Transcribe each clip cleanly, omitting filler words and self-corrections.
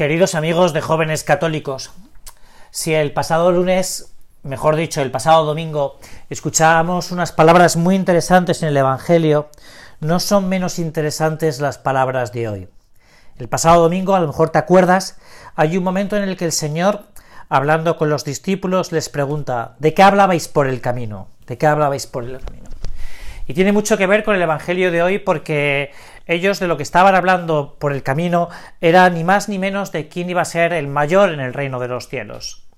Queridos amigos de Jóvenes Católicos, si el pasado lunes, mejor dicho, el pasado domingo, escuchábamos unas palabras muy interesantes en el Evangelio, no son menos interesantes las palabras de hoy. El pasado domingo, a lo mejor te acuerdas, hay un momento en el que el Señor, hablando con los discípulos, les pregunta: ¿de qué hablabais por el camino? ¿De qué hablabais por el camino? Y tiene mucho que ver con el Evangelio de hoy, porque ellos de lo que estaban hablando por el camino era ni más ni menos de quién iba a ser el mayor en el reino de los cielos.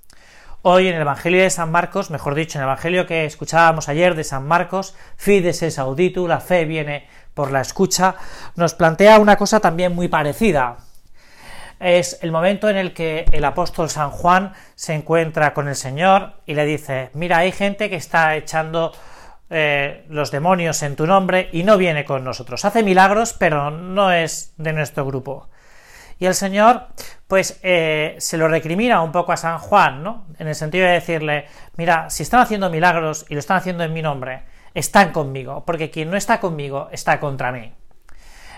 Hoy en el Evangelio de San Marcos, mejor dicho, en el Evangelio que escuchábamos ayer de San Marcos, Fides es auditu, la fe viene por la escucha, nos plantea una cosa también muy parecida. Es el momento en el que el apóstol San Juan se encuentra con el Señor y le dice: mira, hay gente que está echando los demonios en tu nombre y no viene con nosotros, hace milagros pero no es de nuestro grupo. Y el Señor pues se lo recrimina un poco a San Juan, ¿no? En el sentido de decirle: mira, si están haciendo milagros y lo están haciendo en mi nombre, están conmigo, porque quien no está conmigo está contra mí.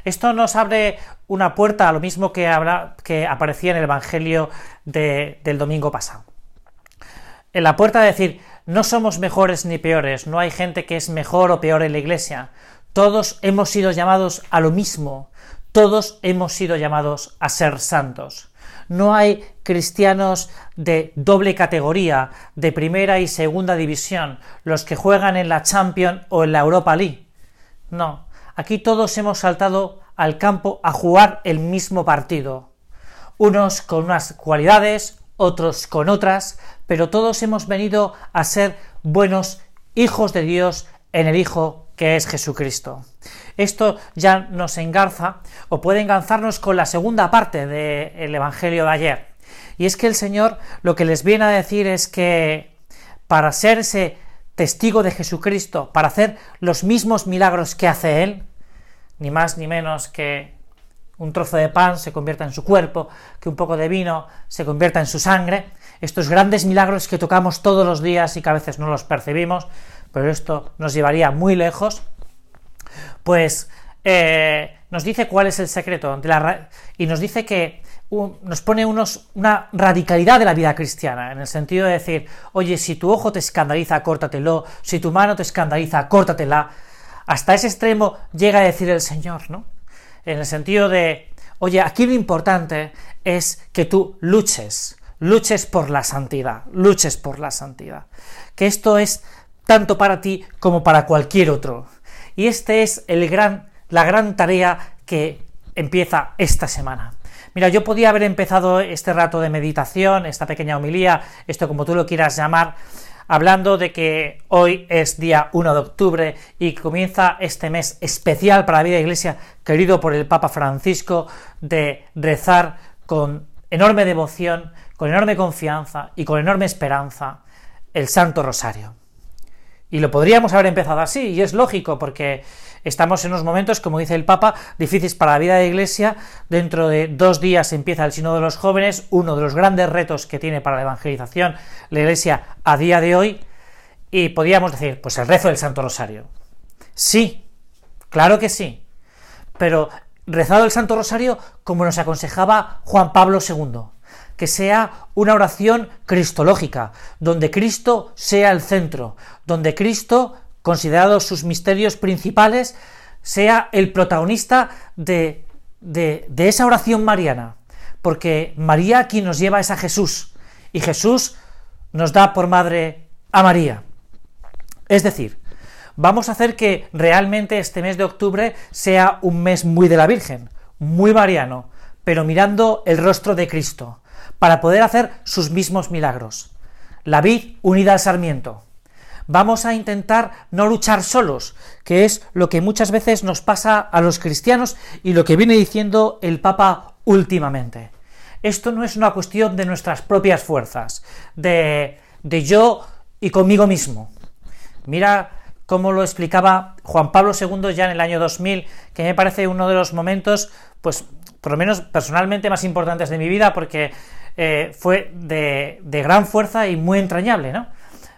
Esto nos abre una puerta a lo mismo que aparecía en el Evangelio del domingo pasado, en la puerta de decir: no somos mejores ni peores, no hay gente que es mejor o peor en la Iglesia. Todos hemos sido llamados a lo mismo, todos hemos sido llamados a ser santos. No hay cristianos de doble categoría, de primera y segunda división, los que juegan en la Champions o en la Europa League. No, aquí todos hemos saltado al campo a jugar el mismo partido. Unos con unas cualidades, otros con otras, pero todos hemos venido a ser buenos hijos de Dios en el Hijo que es Jesucristo. Esto ya nos engarza, o puede engarzarnos, con la segunda parte del Evangelio de ayer. Y es que el Señor lo que les viene a decir es que para ser ese testigo de Jesucristo, para hacer los mismos milagros que hace Él, ni más ni menos que un trozo de pan se convierta en su cuerpo, que un poco de vino se convierta en su sangre, estos grandes milagros que tocamos todos los días y que a veces no los percibimos, pero esto nos llevaría muy lejos, pues nos dice cuál es el secreto, y nos dice que nos pone una radicalidad de la vida cristiana, en el sentido de decir: oye, si tu ojo te escandaliza, córtatelo, si tu mano te escandaliza, córtatela. Hasta ese extremo llega a decir el Señor, ¿no? En el sentido de: oye, aquí lo importante es que tú luches por la santidad, luches por la santidad. Que esto es tanto para ti como para cualquier otro. Y este es la gran tarea que empieza esta semana. Mira, yo podía haber empezado este rato de meditación, esta pequeña homilía, esto como tú lo quieras llamar, hablando de que hoy es día 1 de octubre y comienza este mes especial para la vida de la Iglesia, querido por el Papa Francisco, de rezar con enorme devoción, con enorme confianza y con enorme esperanza el Santo Rosario. Y lo podríamos haber empezado así, y es lógico, porque estamos en unos momentos, como dice el Papa, difíciles para la vida de la Iglesia. Dentro de 2 días empieza el Sínodo de los Jóvenes, uno de los grandes retos que tiene para la evangelización la Iglesia a día de hoy, y podríamos decir: pues el rezo del Santo Rosario. Sí, claro que sí, pero rezado el Santo Rosario como nos aconsejaba Juan Pablo II, que sea una oración cristológica, donde Cristo sea el centro, donde Cristo, considerados sus misterios principales, sea el protagonista de esa oración mariana, porque María aquí nos lleva es a Jesús, y Jesús nos da por madre a María. Es decir, vamos a hacer que realmente este mes de octubre sea un mes muy de la Virgen, muy mariano, pero mirando el rostro de Cristo, para poder hacer sus mismos milagros. La vid unida al sarmiento. Vamos a intentar no luchar solos, que es lo que muchas veces nos pasa a los cristianos y lo que viene diciendo el Papa últimamente. Esto no es una cuestión de nuestras propias fuerzas, de yo y conmigo mismo. Mira cómo lo explicaba Juan Pablo II ya en el año 2000, que me parece uno de los momentos, pues, por lo menos personalmente, más importantes de mi vida, porque fue de gran fuerza y muy entrañable, ¿no?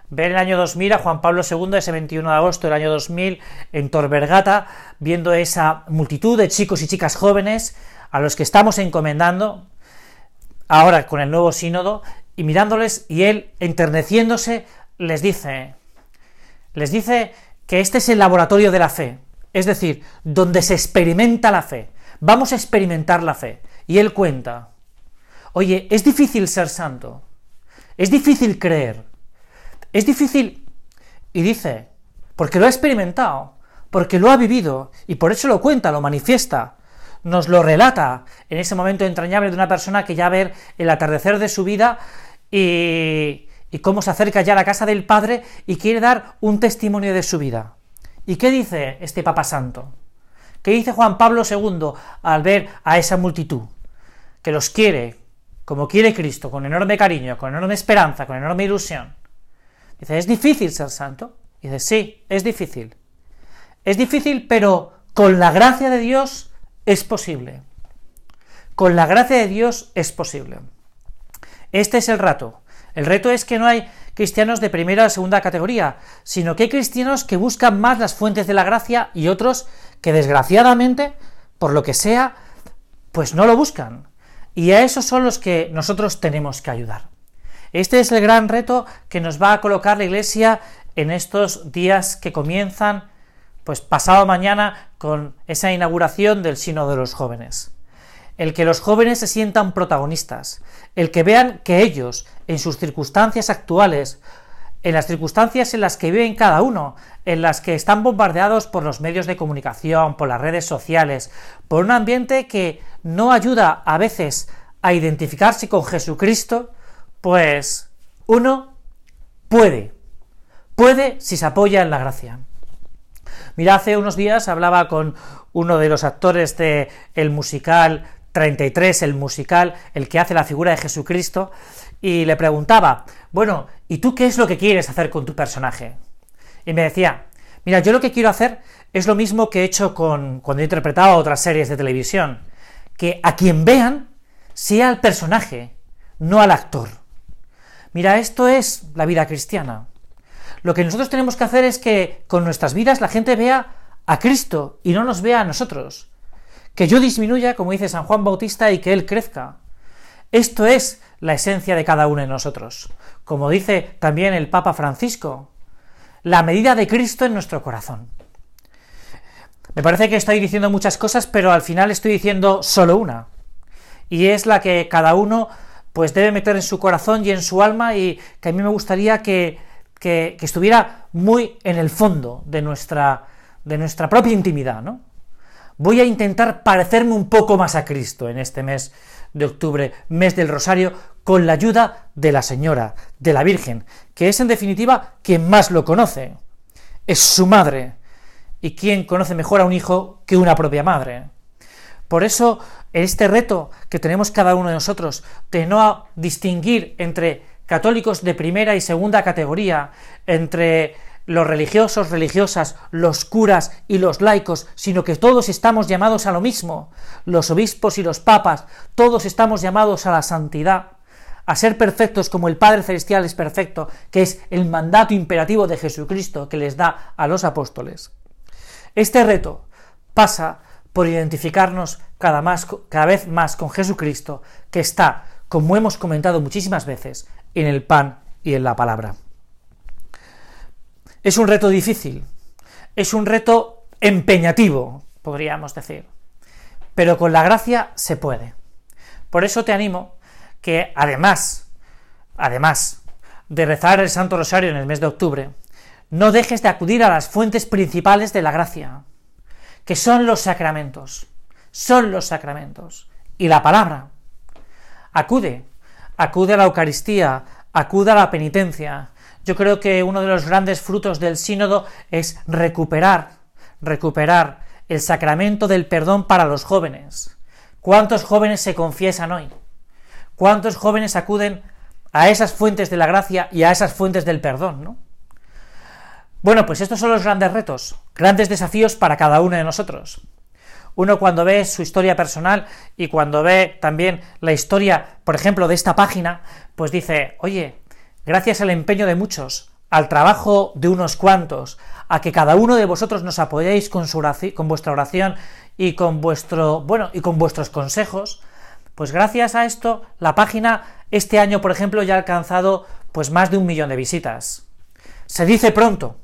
Ver el año 2000 a Juan Pablo II, ese 21 de agosto del año 2000, en Tor Vergata, viendo esa multitud de chicos y chicas jóvenes a los que estamos encomendando, ahora con el nuevo sínodo, y mirándoles, y él, enterneciéndose, les dice que este es el laboratorio de la fe, es decir, donde se experimenta la fe. Vamos a experimentar la fe. Y él cuenta, oye, es difícil ser santo, es difícil creer, es difícil, y dice, porque lo ha experimentado, porque lo ha vivido, y por eso lo cuenta, lo manifiesta, nos lo relata en ese momento entrañable de una persona que ya ve el atardecer de su vida y cómo se acerca ya a la casa del Padre y quiere dar un testimonio de su vida. ¿Y qué dice este Papa Santo? ¿Qué dice Juan Pablo II al ver a esa multitud? Que los quiere, como quiere Cristo, con enorme cariño, con enorme esperanza, con enorme ilusión. Dice, ¿es difícil ser santo? Dice, sí, es difícil. Es difícil, pero con la gracia de Dios es posible. Con la gracia de Dios es posible. Este es el reto. El reto es que no hay cristianos de primera o segunda categoría, sino que hay cristianos que buscan más las fuentes de la gracia y otros que desgraciadamente, por lo que sea, pues no lo buscan. Y a esos son los que nosotros tenemos que ayudar. Este es el gran reto que nos va a colocar la Iglesia en estos días que comienzan, pues pasado mañana, con esa inauguración del Sínodo de los Jóvenes. El que los jóvenes se sientan protagonistas, el que vean que ellos, en sus circunstancias actuales, en las circunstancias en las que viven cada uno, en las que están bombardeados por los medios de comunicación, por las redes sociales, por un ambiente que no ayuda a veces a identificarse con Jesucristo, pues uno puede si se apoya en la gracia. Mira, hace unos días hablaba con uno de los actores de El Musical 33, El Musical, el que hace la figura de Jesucristo, y le preguntaba, bueno, ¿y tú qué es lo que quieres hacer con tu personaje? Y me decía, mira, yo lo que quiero hacer es lo mismo que he hecho cuando he interpretado otras series de televisión, que a quien vean sea el personaje, no al actor. Mira, esto es la vida cristiana. Lo que nosotros tenemos que hacer es que con nuestras vidas la gente vea a Cristo y no nos vea a nosotros. Que yo disminuya, como dice San Juan Bautista, y que Él crezca. Esto es la esencia de cada uno de nosotros. Como dice también el Papa Francisco, la medida de Cristo en nuestro corazón. Me parece que estoy diciendo muchas cosas, pero al final estoy diciendo solo una. Y es la que cada uno pues debe meter en su corazón y en su alma, y que a mí me gustaría que estuviera muy en el fondo de nuestra propia intimidad, ¿no? Voy a intentar parecerme un poco más a Cristo en este mes de octubre, mes del Rosario, con la ayuda de la Señora, de la Virgen, que es en definitiva quien más lo conoce. Es su madre. ¿Y quién conoce mejor a un hijo que una propia madre? Por eso, este reto que tenemos cada uno de nosotros, de no distinguir entre católicos de primera y segunda categoría, entre los religiosos, religiosas, los curas y los laicos, sino que todos estamos llamados a lo mismo, los obispos y los papas, todos estamos llamados a la santidad, a ser perfectos como el Padre Celestial es perfecto, que es el mandato imperativo de Jesucristo que les da a los apóstoles. Este reto pasa por identificarnos cada vez más con Jesucristo, que está, como hemos comentado muchísimas veces, en el pan y en la palabra. Es un reto difícil, es un reto empeñativo, podríamos decir, pero con la gracia se puede. Por eso te animo que además de rezar el Santo Rosario en el mes de octubre, no dejes de acudir a las fuentes principales de la gracia, que son los sacramentos y la palabra. Acude a la Eucaristía, acude a la penitencia. Yo creo que uno de los grandes frutos del sínodo es recuperar el sacramento del perdón para los jóvenes. ¿Cuántos jóvenes se confiesan hoy? ¿Cuántos jóvenes acuden a esas fuentes de la gracia y a esas fuentes del perdón, ¿no? Bueno, pues estos son los grandes retos, grandes desafíos para cada uno de nosotros. Uno cuando ve su historia personal y cuando ve también la historia, por ejemplo, de esta página, pues dice, oye, gracias al empeño de muchos, al trabajo de unos cuantos, a que cada uno de vosotros nos apoyéis con vuestra oración y con vuestros consejos, Pues gracias a esto, la página este año, por ejemplo, ya ha alcanzado pues más de 1 millón de visitas. Se dice pronto,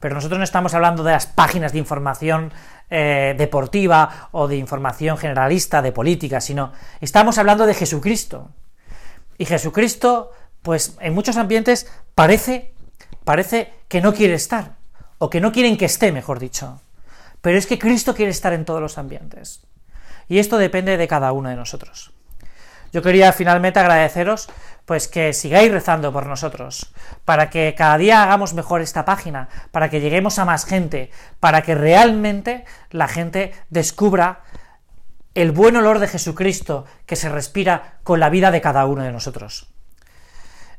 pero nosotros no estamos hablando de las páginas de información deportiva o de información generalista, de política, sino estamos hablando de Jesucristo. Y Jesucristo, pues en muchos ambientes parece que no quiere estar, o que no quieren que esté, mejor dicho. Pero es que Cristo quiere estar en todos los ambientes. Y esto depende de cada uno de nosotros. Yo quería finalmente agradeceros pues que sigáis rezando por nosotros, para que cada día hagamos mejor esta página, para que lleguemos a más gente, para que realmente la gente descubra el buen olor de Jesucristo que se respira con la vida de cada uno de nosotros.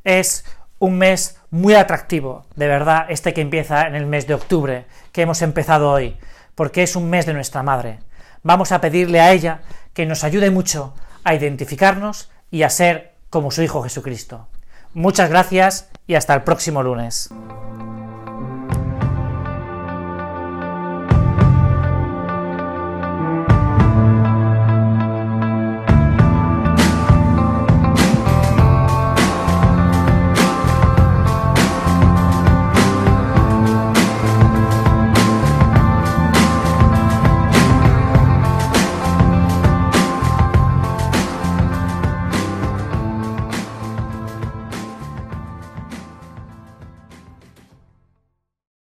Es un mes muy atractivo, de verdad, este que empieza en el mes de octubre, que hemos empezado hoy, porque es un mes de nuestra Madre. Vamos a pedirle a ella que nos ayude mucho a identificarnos y a ser como su Hijo Jesucristo. Muchas gracias y hasta el próximo lunes.